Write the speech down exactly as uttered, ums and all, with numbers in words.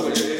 Hallelujah.